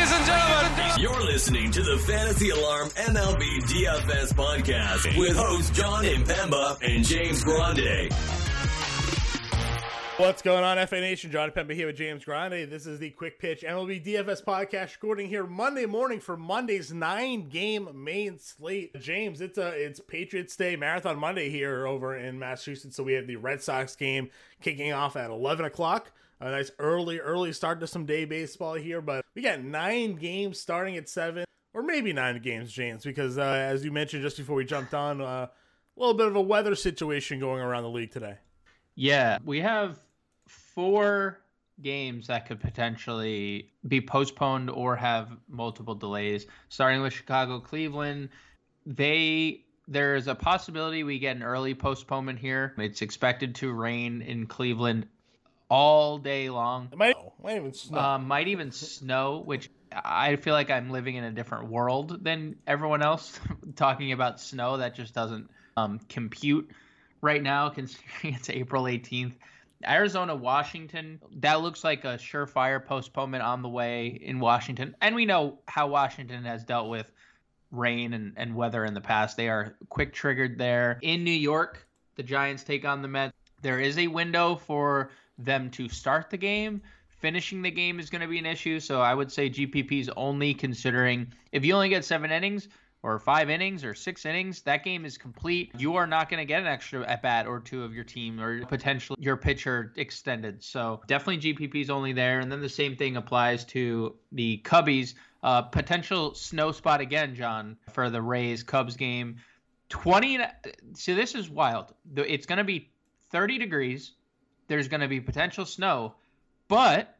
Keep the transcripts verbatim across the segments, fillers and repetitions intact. ladies and gentlemen. You're listening to the Fantasy Alarm M L B D F S podcast with hosts John Pemba and James Grande. What's going on, F A Nation? John Pemba here with James Grande. This is the Quick Pitch M L B D F S podcast, recording here Monday morning for Monday's nine-game main slate. James, it's a it's Patriots Day, Marathon Monday here over in Massachusetts, so we have the Red Sox game kicking off at eleven o'clock. A nice early, early start to some day baseball here, but we got nine games starting at seven, or maybe nine games, James, because uh, as you mentioned just before we jumped on, uh, a little bit of a weather situation going around the league today. Yeah, we have four games that could potentially be postponed or have multiple delays, starting with Chicago, Cleveland. They there's a possibility we get an early postponement here. It's expected to rain in Cleveland all day long. It might, it might even snow. Uh, might even snow, which I feel like I'm living in a different world than everyone else talking about snow. That just doesn't um, compute right now, considering it's April eighteenth. Arizona, Washington, that looks like a surefire postponement on the way in Washington. And we know how Washington has dealt with rain and, and weather in the past. They are quick triggered there. In New York, the Giants take on the Mets. There is a window for them to start the game. Finishing the game is going to be an issue. So I would say G P Ps only, considering if you only get seven innings, or five innings, or six innings, that game is complete. You are not going to get an extra at-bat or two of your team, or potentially your pitcher extended. So definitely G P Ps only there. And then the same thing applies to the Cubbies. Uh, potential snow spot again, John, for the Rays-Cubs game. twenty So this is wild. It's going to be thirty degrees. There's going to be potential snow. But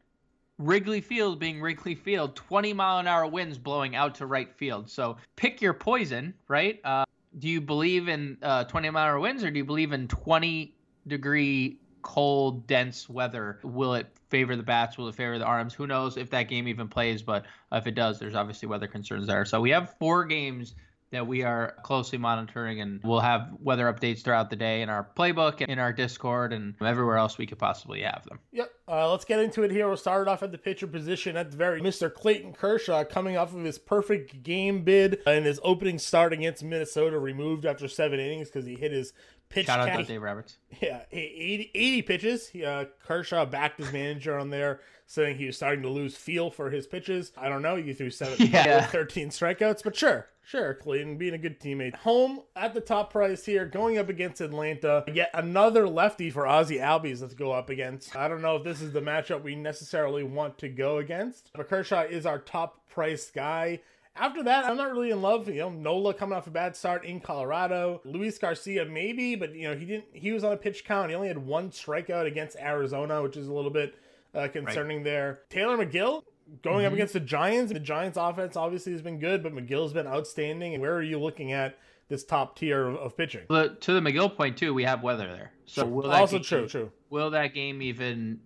Wrigley Field being Wrigley Field, twenty mile an hour winds blowing out to right field. So pick your poison, right? Uh, do you believe in uh, twenty mile an hour winds, or do you believe in twenty degree cold, dense weather? Will it favor the bats? Will it favor the arms? Who knows if that game even plays, but if it does, there's obviously weather concerns there. So we have four games that we are closely monitoring, and we'll have weather updates throughout the day in our playbook, and in our Discord, and everywhere else we could possibly have them. Yep. Uh, let's get into it here. We'll start off at the pitcher position at the very Mister Clayton Kershaw, coming off of his perfect game bid in his opening start against Minnesota, removed after seven innings because he hit his pitch count. Shout out to Dave Roberts. Yeah, eighty, eighty pitches. He, uh, Kershaw backed his manager on there, saying he was starting to lose feel for his pitches. I don't know. You threw seven, yeah. thirteen strikeouts, but sure. Sure, Clayton, being a good teammate. Home at the top price here, going up against Atlanta. Yet another lefty for Ozzie Albies to go up against. I don't know if this is the matchup we necessarily want to go against, but Kershaw is our top price guy. After that, I'm not really in love. You know, Nola coming off a bad start in Colorado. Luis Garcia maybe, but you know, he didn't. He was on a pitch count. He only had one strikeout against Arizona, which is a little bit uh, concerning right there. Taylor McGill, going mm-hmm. up against the Giants. The Giants offense obviously has been good, but McGill's been outstanding. Where are you looking at this top tier of, of pitching? But to the McGill point too, we have weather there. So will that also game, true, true. Will that game even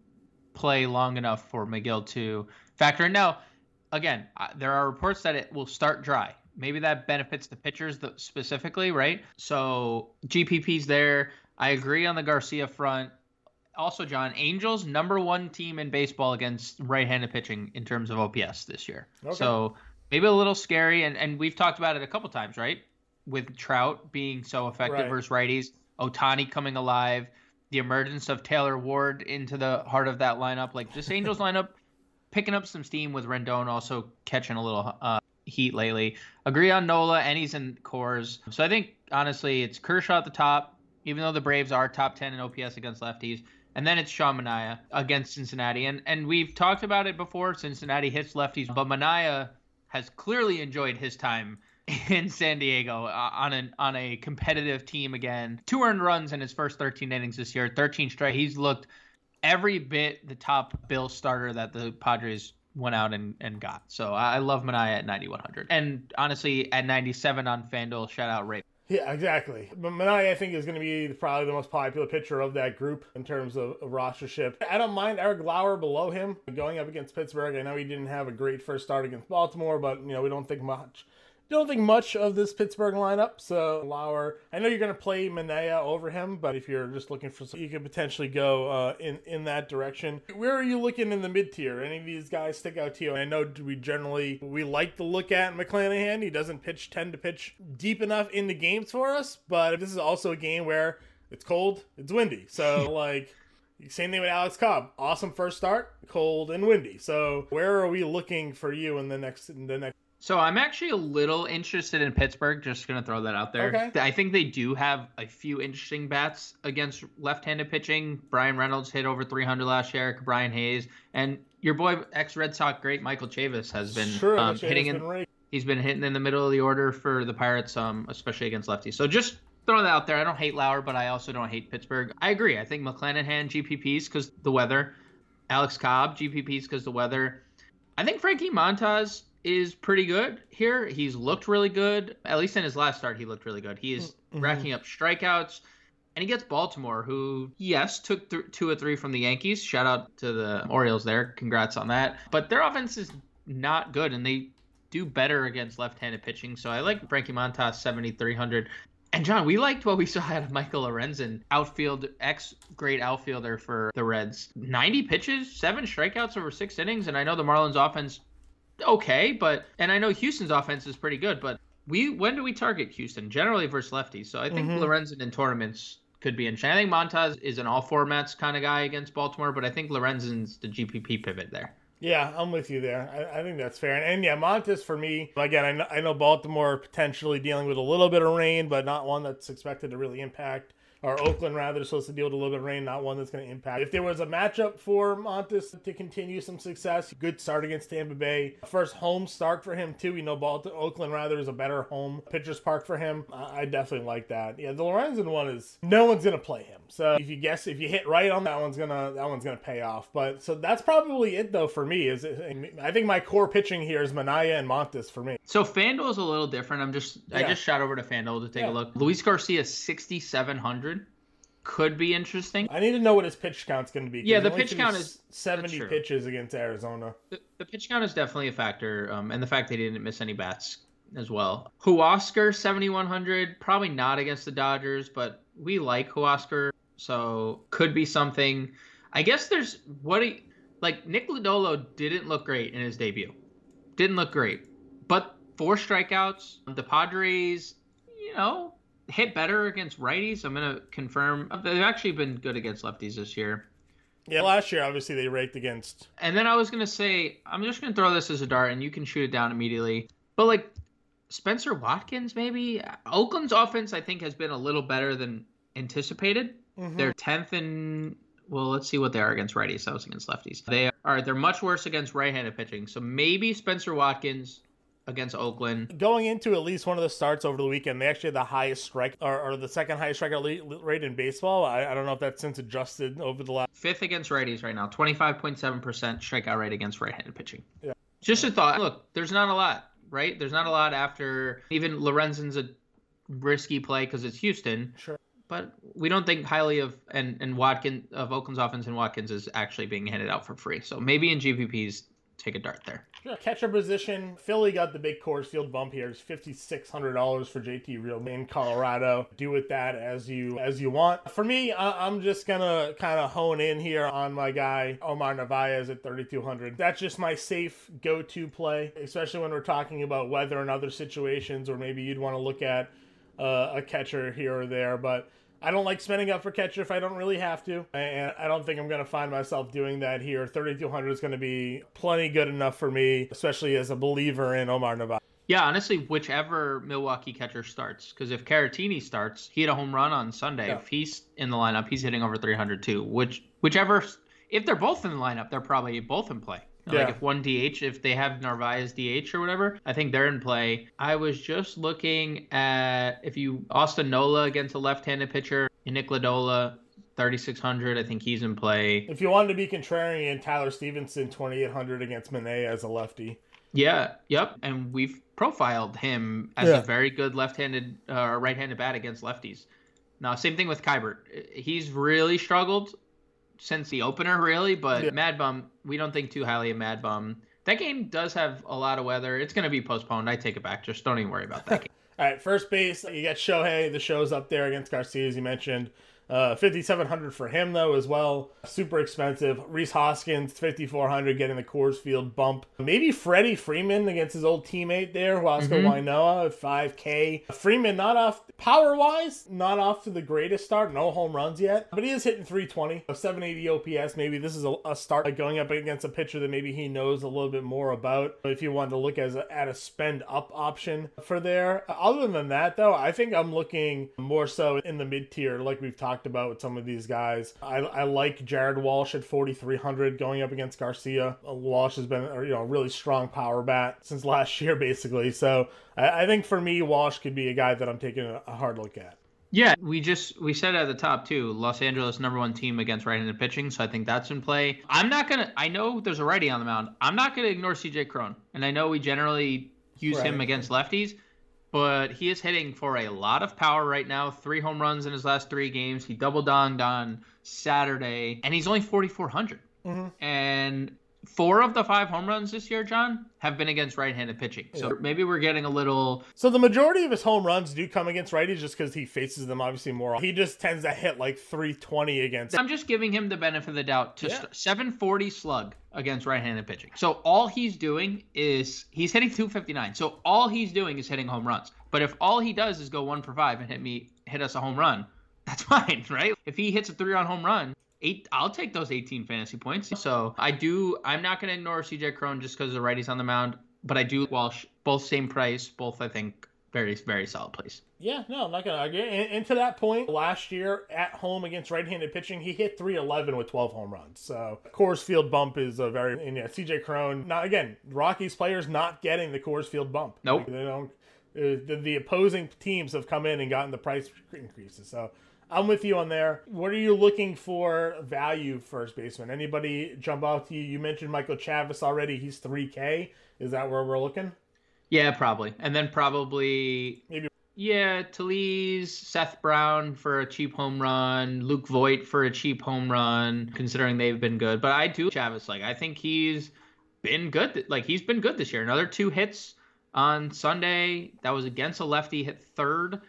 play long enough for McGill to factor in? Now, again, there are reports that it will start dry. Maybe that benefits the pitchers specifically, right? So G P Ps there. I agree on the Garcia front. Also, John, Angels, number one team in baseball against right-handed pitching in terms of O P S this year. Okay. So maybe a little scary, and, and we've talked about it a couple times, right? With Trout being so effective right. versus righties, Otani coming alive, the emergence of Taylor Ward into the heart of that lineup. Like, this Angels lineup picking up some steam with Rendon also catching a little uh, heat lately. Agree on Nola, and he's in Coors. So I think, honestly, it's Kershaw at the top, even though the Braves are top ten in O P S against lefties. And then it's Sean Manaea against Cincinnati. And and we've talked about it before. Cincinnati hits lefties, but Manaea has clearly enjoyed his time in San Diego on an on a competitive team again. Two earned runs in his first thirteen innings this year, thirteen strikeouts. He's looked every bit the top bill starter that the Padres went out and, and got. So I love Manaea at ninety-one hundred. And honestly, at ninety-seven on FanDuel, shout out Ray. Yeah, exactly. But Manaea, I think, is going to be probably the most popular pitcher of that group in terms of, of rostership. I don't mind Eric Lauer below him going up against Pittsburgh. I know he didn't have a great first start against Baltimore, but, you know, we don't think much Don't think much of this Pittsburgh lineup, so Lauer, I know you're going to play Manaea over him, but if you're just looking for some, you could potentially go uh, in, in that direction. Where are you looking in the mid-tier? Any of these guys stick out to you? And I know we generally, we like to look at McClanahan. He doesn't pitch, tend to pitch deep enough in the games for us, but this is also a game where it's cold, it's windy. So, like... Same thing with Alex Cobb. Awesome first start, cold and windy. So where are we looking for you in the next? In the next? So I'm actually a little interested in Pittsburgh. Just going to throw that out there. Okay. I think they do have a few interesting bats against left-handed pitching. Brian Reynolds hit over three hundred last year. Brian Hayes and your boy ex-Red Sox great Michael Chavis has been sure, um, hitting been in. Right. He's been hitting in the middle of the order for the Pirates, um, especially against lefties. So just. Throwing that out there, I don't hate Lauer, but I also don't hate Pittsburgh. I agree. I think McClanahan, G P Ps because the weather. Alex Cobb, G P Ps because the weather. I think Frankie Montas is pretty good here. He's looked really good. At least in his last start, he looked really good. He is mm-hmm. racking up strikeouts. And he gets Baltimore, who, yes, took th- two or three from the Yankees. Shout out to the Orioles there. Congrats on that. But their offense is not good, and they do better against left-handed pitching. So I like Frankie Montas, seventy-three hundred. And, John, we liked what we saw out of Michael Lorenzen, outfield, ex-great outfielder for the Reds. ninety pitches, seven strikeouts over six innings, and I know the Marlins' offense, okay, but – and I know Houston's offense is pretty good, but we when do we target Houston? Generally versus lefties, so I think mm-hmm. Lorenzen in tournaments could be in. I think Montas is an all-formats kind of guy against Baltimore, but I think Lorenzen's the G P P pivot there. Yeah, I'm with you there. I, I think that's fair. And, and yeah, Montas for me, again, I know, I know Baltimore potentially dealing with a little bit of rain, but not one that's expected to really impact. Or Oakland, rather, is supposed to deal with a little bit of rain, not one that's going to impact. If there was a matchup for Montas to continue some success, good start against Tampa Bay. First home start for him, too. We know Baltimore, Oakland, rather, is a better home pitcher's park for him. I, I definitely like that. Yeah, the Lorenzen one is no one's going to play him. So if you guess, if you hit right on that one's gonna that one's gonna pay off. But so that's probably it though for me. Is it, I think my core pitching here is Manaea and Montas for me. So FanDuel is a little different. I'm just yeah. I just shot over to FanDuel to take yeah. a look. Luis Garcia sixty-seven hundred could be interesting. I need to know what his pitch count's going to be. Yeah, the pitch count is seventy pitches against Arizona. The, the pitch count is definitely a factor, um, and the fact they didn't miss any bats as well. Huascar seventy-one hundred probably not against the Dodgers, but we like Huascar. So could be something. I guess there's what he like. Nick Lodolo didn't look great in his debut. Didn't look great, but four strikeouts. The Padres, you know, hit better against righties. I'm gonna confirm they've actually been good against lefties this year. Yeah, last year obviously they raked against. And then I was gonna say I'm just gonna throw this as a dart, and you can shoot it down immediately. But like Spencer Watkins, maybe Oakland's offense I think has been a little better than anticipated. Mm-hmm. They're tenth in, well, let's see what they are against righties. That was against lefties. They are, they're much worse against right-handed pitching. So maybe Spencer Watkins against Oakland. Going into at least one of the starts over the weekend, they actually had the highest strike, or, or the second highest strikeout rate in baseball. I, I don't know if that's since adjusted over the last. Fifth against righties right now, twenty-five point seven percent strikeout rate against right-handed pitching. Yeah. Just a thought. Look, there's not a lot, right? There's not a lot after, even Lorenzen's a risky play because it's Houston. Sure. But we don't think highly of and, and Watkins of Oakland's offense, and Watkins is actually being handed out for free. So maybe in G P Ps, take a dart there. Sure. Catcher position. Philly got the big Coors Field bump here. It's fifty-six hundred dollars for J T Realman in Colorado. Do with that as you as you want. For me, I, I'm just gonna kind of hone in here on my guy Omar Narvaez at thirty-two hundred. That's just my safe go-to play, especially when we're talking about weather and other situations, or maybe you'd want to look at. Uh, a catcher here or there, but I don't like spending up for catcher if I don't really have to, and I don't think I'm going to find myself doing that here. thirty-two hundred is going to be plenty good enough for me, especially as a believer in Omar Narvaez. Yeah, honestly, whichever Milwaukee catcher starts, because if Caratini starts, he hit a home run on Sunday. Yeah. If he's in the lineup, he's hitting over three hundred too. Which whichever, if they're both in the lineup, they're probably both in play. Like yeah. if one D H, if they have Narvaez D H or whatever, I think they're in play. I was just looking at if you Austin Nola against a left-handed pitcher, Nick Lodolo, thirty-six hundred. I think he's in play. If you wanted to be contrarian, Tyler Stevenson, twenty-eight hundred against Manaea as a lefty. Yeah. Yep. And we've profiled him as yeah. a very good left-handed or uh, right-handed bat against lefties. Now, same thing with Kybert. He's really struggled since the opener, really, but yeah. Mad Bum, we don't think too highly of Mad Bum. That game does have a lot of weather. It's going to be postponed. I take it back. Just don't even worry about that game. All right, first base, you got Shohei. The show's up there against Garcia, as you mentioned. Uh, fifty-seven hundred for him, though, as well. Super expensive. Rhys Hoskins, fifty-four hundred, getting the Coors Field bump. Maybe Freddie Freeman against his old teammate there, Huasco mm-hmm. Wainoa, five K. Freeman, not off, power-wise, not off to the greatest start. No home runs yet, but he is hitting three twenty, seven eighty O P S. Maybe this is a, a start like going up against a pitcher that maybe he knows a little bit more about, if you want to look as a, at a spend-up option for there. Other than that, though, I think I'm looking more so in the mid-tier, like we've talked about with some of these guys. I, I like Jared Walsh at forty-three hundred going up against Garcia. Walsh has been, you know, a really strong power bat since last year, basically. So I, I think for me, Walsh could be a guy that I'm taking a, a hard look at. Yeah, we just we said at the top too, Los Angeles number one team against right-handed pitching, so I think that's in play. I'm not gonna. I know there's a righty on the mound. I'm not gonna ignore C J Cron, and I know we generally use right. him against lefties. But he is hitting for a lot of power right now. Three home runs in his last three games. He double-donged on Saturday, and he's only forty-four hundred. Mm-hmm. And four of the five home runs this year, John, have been against right-handed pitching. Yeah. So maybe we're getting a little... So the majority of his home runs do come against righties just because he faces them obviously more. He just tends to hit like three twenty against... I'm just giving him the benefit of the doubt. To yeah. st- seven forty slug against right-handed pitching. So all he's doing is he's hitting two fifty-nine. So all he's doing is hitting home runs. But if all he does is go one for five and hit me, hit us a home run, that's fine, right? If he hits a three-run home run, eight, I'll take those eighteen fantasy points. So I do. I'm not going to ignore C J Cron just because the righty's on the mound. But I do Walsh. Both same price. Both I think very very solid plays. Yeah, no, I'm not going to argue. And, and to that point, last year at home against right-handed pitching, he hit three eleven with twelve home runs. So Coors Field bump is a very. And yeah, C J Cron. Not again. Rockies players not getting the Coors Field bump. Nope. Like they don't. The, the opposing teams have come in and gotten the price increases. So. I'm with you on there. What are you looking for value first baseman? Anybody jump out to you? You mentioned Michael Chavis already. He's three K. Is that where we're looking? Yeah, probably. And then probably... Maybe. Yeah, Talese, Seth Brown for a cheap home run, Luke Voit for a cheap home run, considering they've been good. But I do Chavis. Like, I think he's been good. Like, he's been good this year. Another two hits on Sunday. That was against a lefty, hit third.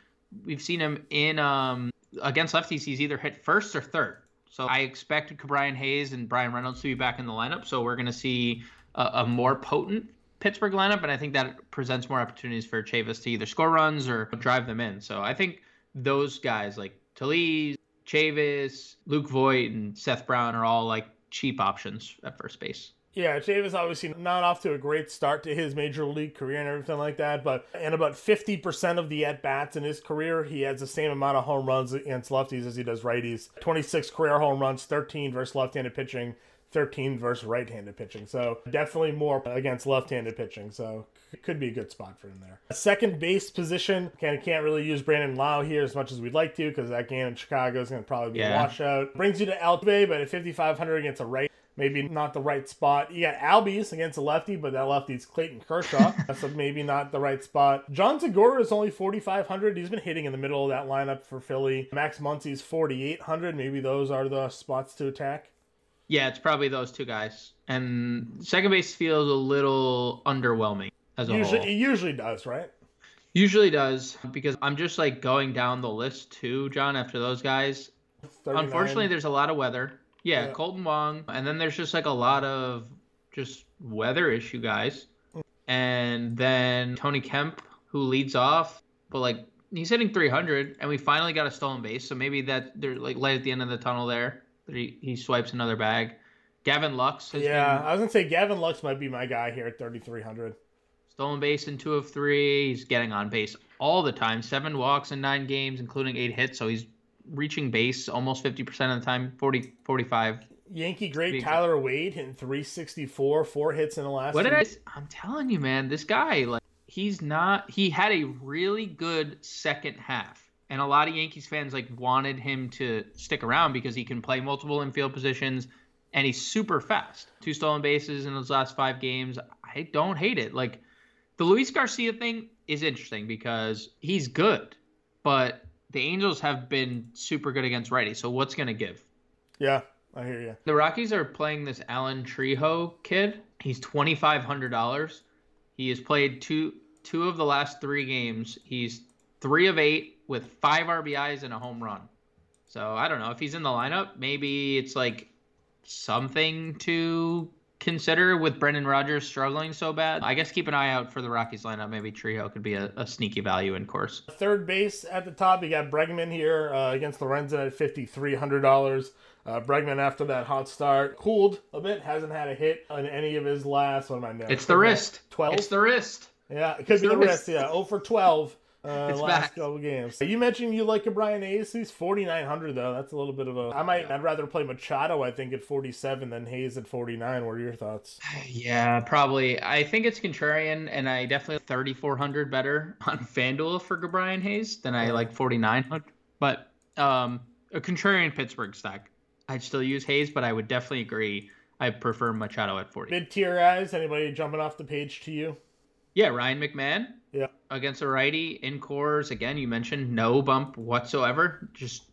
We've seen him in... um. Against lefties, he's either hit first or third. So I expected Brian Hayes and Brian Reynolds to be back in the lineup. So we're going to see a, a more potent Pittsburgh lineup. And I think that presents more opportunities for Chavis to either score runs or drive them in. So I think those guys like Talese, Chavis, Luke Voit, and Seth Brown are all like cheap options at first base. Yeah, Chavis obviously not off to a great start to his major league career and everything like that, but in about fifty percent of the at-bats in his career, he has the same amount of home runs against lefties as he does righties. twenty-six career home runs, thirteen versus left-handed pitching, thirteen versus right-handed pitching. So definitely more against left-handed pitching. So it could be a good spot for him there. Second base position, kind of can't really use Brandon Lau here as much as we'd like to because that game in Chicago is going to probably be yeah. a washout. Brings you to Altuve, but at fifty-five hundred against a right. Maybe not the right spot. You got Albies against a lefty, but that lefty's Clayton Kershaw. So maybe not the right spot. John Segura is only forty-five hundred. He's been hitting in the middle of that lineup for Philly. Max Muncy's forty-eight hundred. Maybe those are the spots to attack. Yeah, it's probably those two guys. And second base feels a little underwhelming as a usually, whole. It usually does, right? Usually does, because I'm just like going down the list too, John, after those guys. thirty-nine. Unfortunately, there's a lot of weather. Yeah, yeah, Colton Wong. And then there's just like a lot of just weather issue guys. And then Tony Kemp, who leads off, but like he's hitting three hundred and we finally got a stolen base. So maybe that they're like light at the end of the tunnel there. He, he swipes another bag. Gavin Lux. Yeah, been, I was going to say Gavin Lux might be my guy here at thirty-three hundred. Stolen base in two of three. He's getting on base all the time. Seven walks in nine games, including eight hits. So he's reaching base almost fifty percent of the time, forty, forty-five. Yankee great Tyler Wade hitting three sixty-four, four hits in the last. What did I, I'm telling you, man, this guy, like he's not, he had a really good second half. And a lot of Yankees fans like wanted him to stick around because he can play multiple infield positions and he's super fast. Two stolen bases in those last five games. I don't hate it. Like the Luis Garcia thing is interesting because he's good, but the Angels have been super good against righties, so what's going to give? Yeah, I hear you. The Rockies are playing this Alan Trejo kid, He's twenty-five hundred dollars. He has played two two of the last three games. He's three of eight with five R B Is and a home run. So I don't know if he's in the lineup. Maybe it's like something to consider with Brendan Rodgers struggling so bad. I guess keep an eye out for the Rockies lineup. Maybe Trejo could be a, a sneaky value in course. Third base at the top, you got Bregman here uh, against Lorenzen at fifty-three hundred dollars. Uh, Bregman, after that hot start, cooled a bit. Hasn't had a hit on any of his last. What am I now? It's the wrist. twelve? It's the wrist. Yeah, it could be the wrist. Yeah, oh for twelve. Uh, it's last back. Couple games. You mentioned you like a Brian Hayes. He's forty-nine hundred though. That's a little bit of a. I might. I'd rather play Machado. I think at forty-seven than Hayes at forty-nine. What are your thoughts? Yeah, probably. I think it's contrarian, and I definitely like thirty-four hundred better on FanDuel for Brian Hayes than I like forty-nine hundred. But um, a contrarian Pittsburgh stack. I'd still use Hayes, but I would definitely agree. I prefer Machado at forty. Mid tier guys. Anybody jumping off the page to you? Yeah, Ryan McMahon. Yeah. Against a righty in Coors, again, you mentioned no bump whatsoever. Just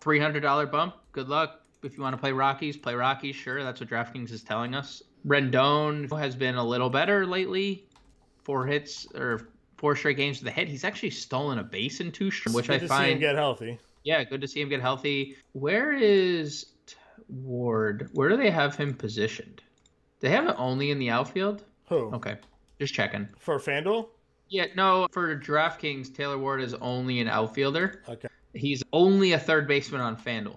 three hundred dollars bump. Good luck. If you want to play Rockies, play Rockies. Sure, that's what DraftKings is telling us. Rendon has been a little better lately. Four hits or four straight games to the head. He's actually stolen a base in two straight, which I find. Good to see him get healthy. Yeah, good to see him get healthy. Where is Ward? Where do they have him positioned? They have it only in the outfield? Who? Okay. Just checking. For FanDuel? Yeah, no, for DraftKings, Taylor Ward is only an outfielder. Okay. He's only a third baseman on FanDuel.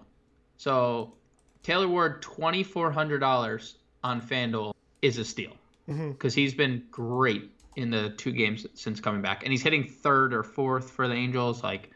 So Taylor Ward, twenty-four hundred dollars on FanDuel is a steal because mm-hmm. he's been great in the two games since coming back. And he's hitting third or fourth for the Angels. Like,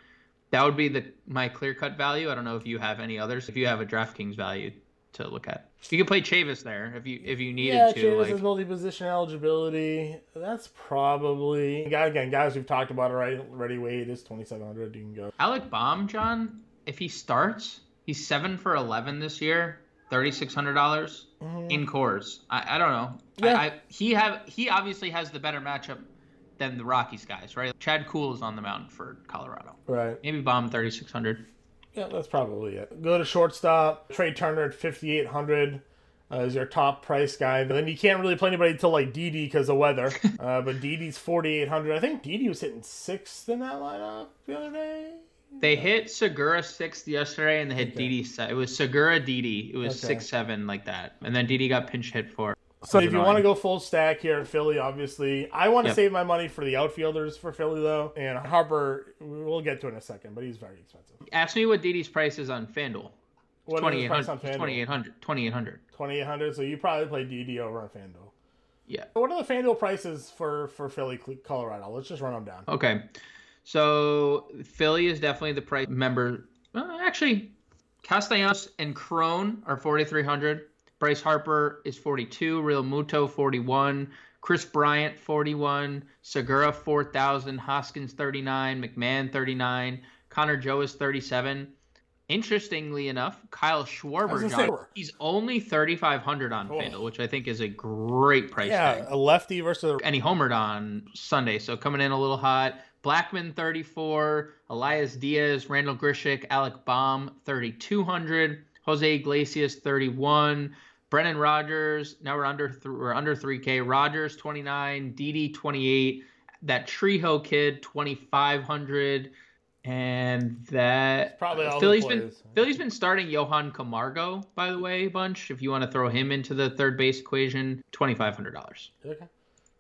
that would be the my clear-cut value. I don't know if you have any others. If you have a DraftKings value to look at, you could play Chavis there if you if you needed yeah, to. Yeah, Chavis like... is multi-position eligibility. That's probably again guys we've talked about already. Ready Wade is twenty-seven hundred. You can go. Alec Baum, John. If he starts, he's seven for eleven this year. thirty-six hundred dollars mm-hmm. in Coors. I, I don't know. Yeah. I, I, he have he obviously has the better matchup than the Rockies guys, right? Chad Kuhl is on the mound for Colorado. Right. Maybe Baum thirty-six hundred. Yeah, that's probably it. Go to shortstop. Trey Turner at fifty-eight hundred uh, is your top price guy. But then you can't really play anybody until like Didi because of weather. Uh, but Didi's forty-eight hundred. I think Didi was hitting sixth in that lineup the other day. They yeah. hit Segura sixth yesterday, and they hit okay. Didi set. It was Segura Didi. It was okay. six seven like that, and then Didi got pinch hit for. So if you want to go full stack here in Philly, obviously, I want to yep. save my money for the outfielders for Philly, though. And Harper, we'll get to in a second, but he's very expensive. Ask me what Didi's price is on FanDuel. What is price on FanDuel? twenty-eight hundred. twenty-eight hundred. twenty-eight hundred, so you probably play Didi over on FanDuel. Yeah. What are the FanDuel prices for, for Philly, Colorado? Let's just run them down. Okay. So Philly is definitely the price member. Well, actually, Castellanos and Crone are forty-three hundred. Bryce Harper is forty-two, Real Muto forty-one, Chris Bryant forty-one, Segura four thousand, Hoskins thirty-nine, McMahon thirty-nine, Connor Joe is thirty-seven. Interestingly enough, Kyle Schwarber, John, he's only thirty-five hundred on oh. FanDuel, which I think is a great price yeah, tag. Yeah, a lefty versus a... And he homered on Sunday, so coming in a little hot. Blackman thirty-four, Elias Diaz, Randall Grichuk, Alec Baum thirty-two hundred, Jose Iglesias thirty-one, Brendan Rodgers, now we're under th- we're under three K. Rodgers twenty-nine, D D twenty-eight, that Trejo kid twenty-five hundred, and that probably all Philly's been Philly's been starting Johan Camargo, by the way, a bunch. If you want to throw him into the third base equation, twenty-five hundred dollars. Okay.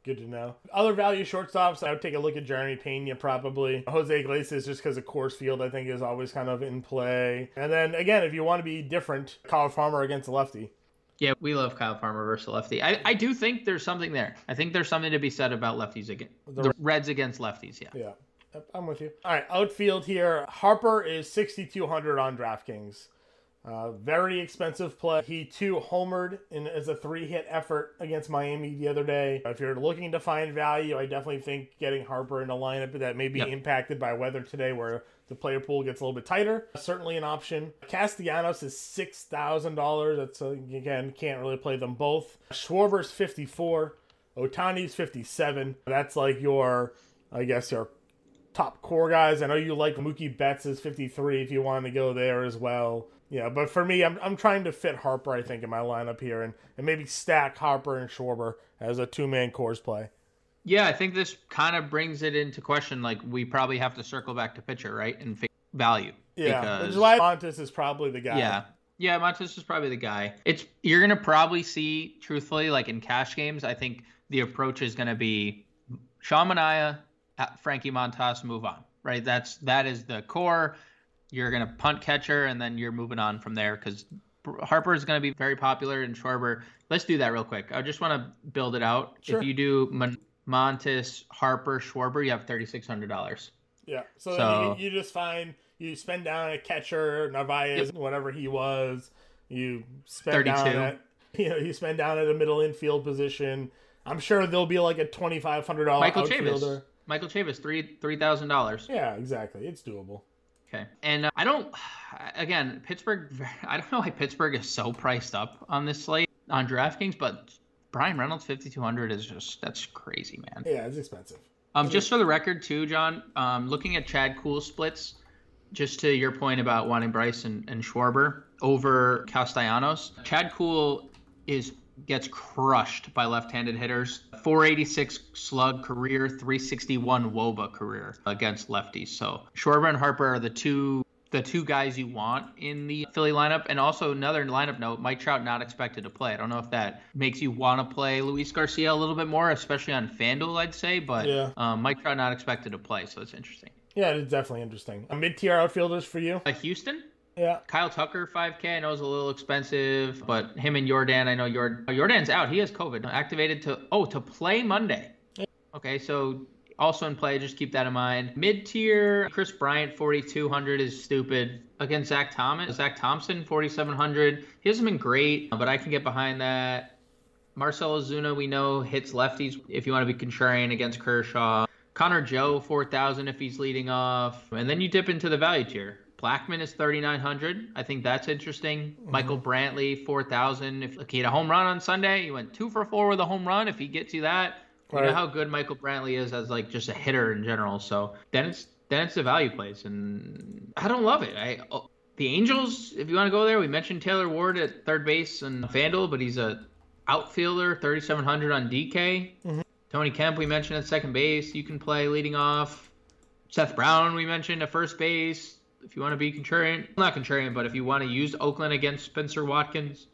Good to know. Other value shortstops, I would take a look at Jeremy Pena probably. Jose Iglesias, just because of Coors Field, I think is always kind of in play. And then, again, if you want to be different, Kyle Farmer against a lefty. Yeah, we love Kyle Farmer versus lefty. I, I do think there's something there. I think there's something to be said about lefties again. The, the Reds against lefties, yeah. Yeah, I'm with you. All right, outfield here. Harper is sixty-two hundred on DraftKings. Uh, very expensive play. He too homered in as a three-hit effort against Miami the other day. If you're looking to find value, I definitely think getting Harper in a lineup that may be yep. impacted by weather today, where the player pool gets a little bit tighter, certainly an option. Castellanos is six thousand dollars. That's uh, again can't really play them both. Schwarber's fifty-four, Otani's fifty-seven. That's like your, I guess your. top core guys. I know you like Mookie Betts is fifty-three if you want to go there as well. Yeah, but for me, I'm I'm trying to fit Harper, I think, in my lineup here, and, and maybe stack Harper and Schwarber as a two-man Coors play. Yeah, I think this kind of brings it into question. Like, we probably have to circle back to pitcher, right, and figure value. Yeah, because Montas is probably the guy. Yeah, yeah, Montas is probably the guy. It's you're gonna probably see, truthfully, like in cash games, I think the approach is gonna be Sean Manaea, Frankie Montas, move on. Right, that's that is the core. You're going to punt catcher, and then you're moving on from there because Harper is going to be very popular and Schwarber. Let's do that real quick. I just want to build it out. Sure. If you do Mon- Montas, Harper, Schwarber, you have thirty-six hundred dollars. Yeah. So, so you, you just find, you spend down a catcher, Narvaez, yep. whatever he was. You spend down at, you know, you spend down at a middle infield position. I'm sure there'll be like a twenty-five hundred dollars Michael outfielder. Chavis. Michael Chavis, three $3,000. Yeah, exactly. It's doable. Okay. And uh, I don't, again, Pittsburgh, I don't know why Pittsburgh is so priced up on this slate on DraftKings, but Brian Reynolds, fifty-two hundred is just, that's crazy, man. Yeah, it's expensive. Um, it's just expensive. For the record too, John, um, looking at Chad Kuhl splits, just to your point about wanting Bryce and, and Schwarber over Castellanos, Chad Kuhl is gets crushed by left-handed hitters. four eighty-six slug career, three sixty-one wOBA career against lefties. So Schwarber and Harper are the two the two guys you want in the Philly lineup. And also another lineup note, Mike Trout not expected to play. I don't know if that makes you want to play Luis Garcia a little bit more, especially on FanDuel, I'd say. But yeah. um, Mike Trout not expected to play, so it's interesting. Yeah, it's definitely interesting. A mid-tier outfielders for you? Uh, Houston? Yeah, Kyle Tucker, five K, I know is a little expensive, but him and Jordan, I know Jordan, Jordan's out. He has COVID. Activated to, oh, to play Monday. Okay, so also in play, just keep that in mind. Mid-tier, Chris Bryant, forty-two hundred is stupid. Against Zach Thomas, Zach Thompson, forty-seven hundred. He hasn't been great, but I can get behind that. Marcell Ozuna, we know, hits lefties if you want to be contrarian against Kershaw. Connor Joe, four thousand if he's leading off. And then you dip into the value tier. Blackman is thirty-nine hundred. I think that's interesting. Mm-hmm. Michael Brantley, four thousand. If he had a home run on Sunday, he went two for four with a home run. If he gets you that, you right. know how good Michael Brantley is as like just a hitter in general. So then it's then it's the value plays, and I don't love it. I the Angels, if you want to go there, we mentioned Taylor Ward at third base and FanDuel, but he's a outfielder, thirty-seven hundred on D K. Mm-hmm. Tony Kemp, we mentioned at second base, you can play leading off. Seth Brown, we mentioned at first base. If you want to be contrarian, not contrarian, but if you want to use Oakland against Spencer Watkins,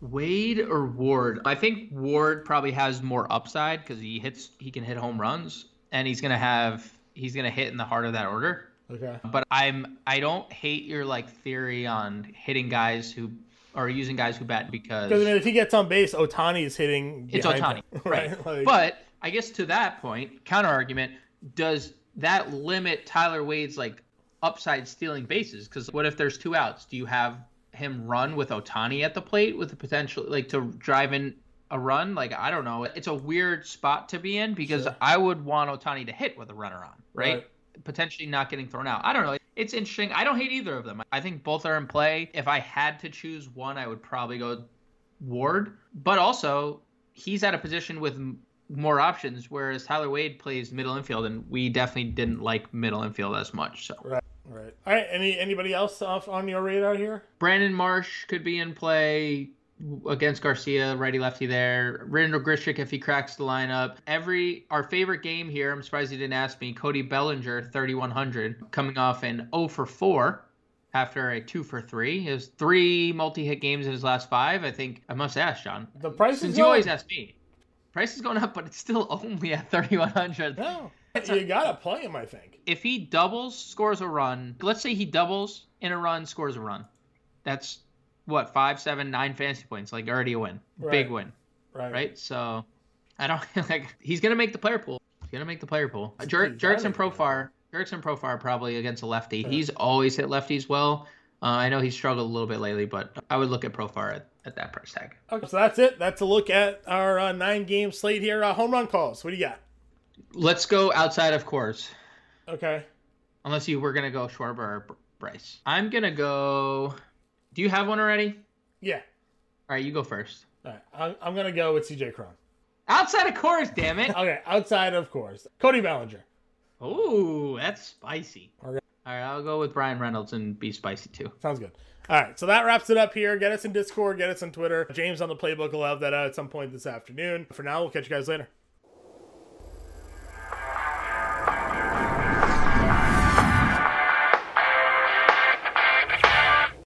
Wade or Ward? I think Ward probably has more upside because he hits, he can hit home runs, and he's gonna have, he's gonna hit in the heart of that order. Okay. But I'm, I don't hate your like theory on hitting guys who are using guys who bat because because I mean, if he gets on base, Otani is hitting. It's Otani, him. Right? Like... But I guess to that point, counter argument, does that limit Tyler Wade's like upside stealing bases? Because what if there's two outs? Do you have him run with Otani at the plate with the potential like to drive in a run? Like, I don't know. It's a weird spot to be in because sure. I would want Otani to hit with a runner on, right? right? Potentially not getting thrown out. I don't know. It's interesting. I don't hate either of them. I think both are in play. If I had to choose one, I would probably go Ward. But also, he's at a position with more options, whereas Tyler Wade plays middle infield, and we definitely didn't like middle infield as much. So. Right. Right. All right. Any anybody else off on your radar here? Brandon Marsh could be in play against Garcia, righty lefty there. Randall Grichuk if he cracks the lineup. Every our favorite game here. I'm surprised you didn't ask me. Cody Bellinger, thirty-one hundred, coming off an oh for four after a two for three. His three multi-hit games in his last five. I think I must ask John. The price Since is you going... always ask me. Price is going up, but it's still only at thirty-one hundred. No. A, you gotta play him, I think. If he doubles, scores a run. Let's say he doubles in a run, scores a run. That's what five, seven, nine fantasy points. Like already a win, right. Big win, right? Right. So I don't like. He's gonna make the player pool. He's gonna make the player pool. Jer- Jerickson Profar, Jerickson Profar probably against a lefty. Yeah. He's always hit lefties well. Uh, I know he's struggled a little bit lately, but I would look at Profar at, at that price tag. Okay, so that's it. That's a look at our uh, nine-game slate here. Uh, home run calls. What do you got? Let's go outside of Coors. Okay. Unless you were going to go Schwarber or Br- Bryce. I'm going to go... Do you have one already? Yeah. All right, you go first. All right, I'm, I'm going to go with C J Cron. Outside of Coors, damn it. Okay, outside of Coors. Cody Bellinger. Oh, that's spicy. Okay. All right, I'll go with Brian Reynolds and be spicy too. Sounds good. All right, so that wraps it up here. Get us in Discord, get us on Twitter. James on the Playbook will have that out at some point this afternoon. For now, we'll catch you guys later.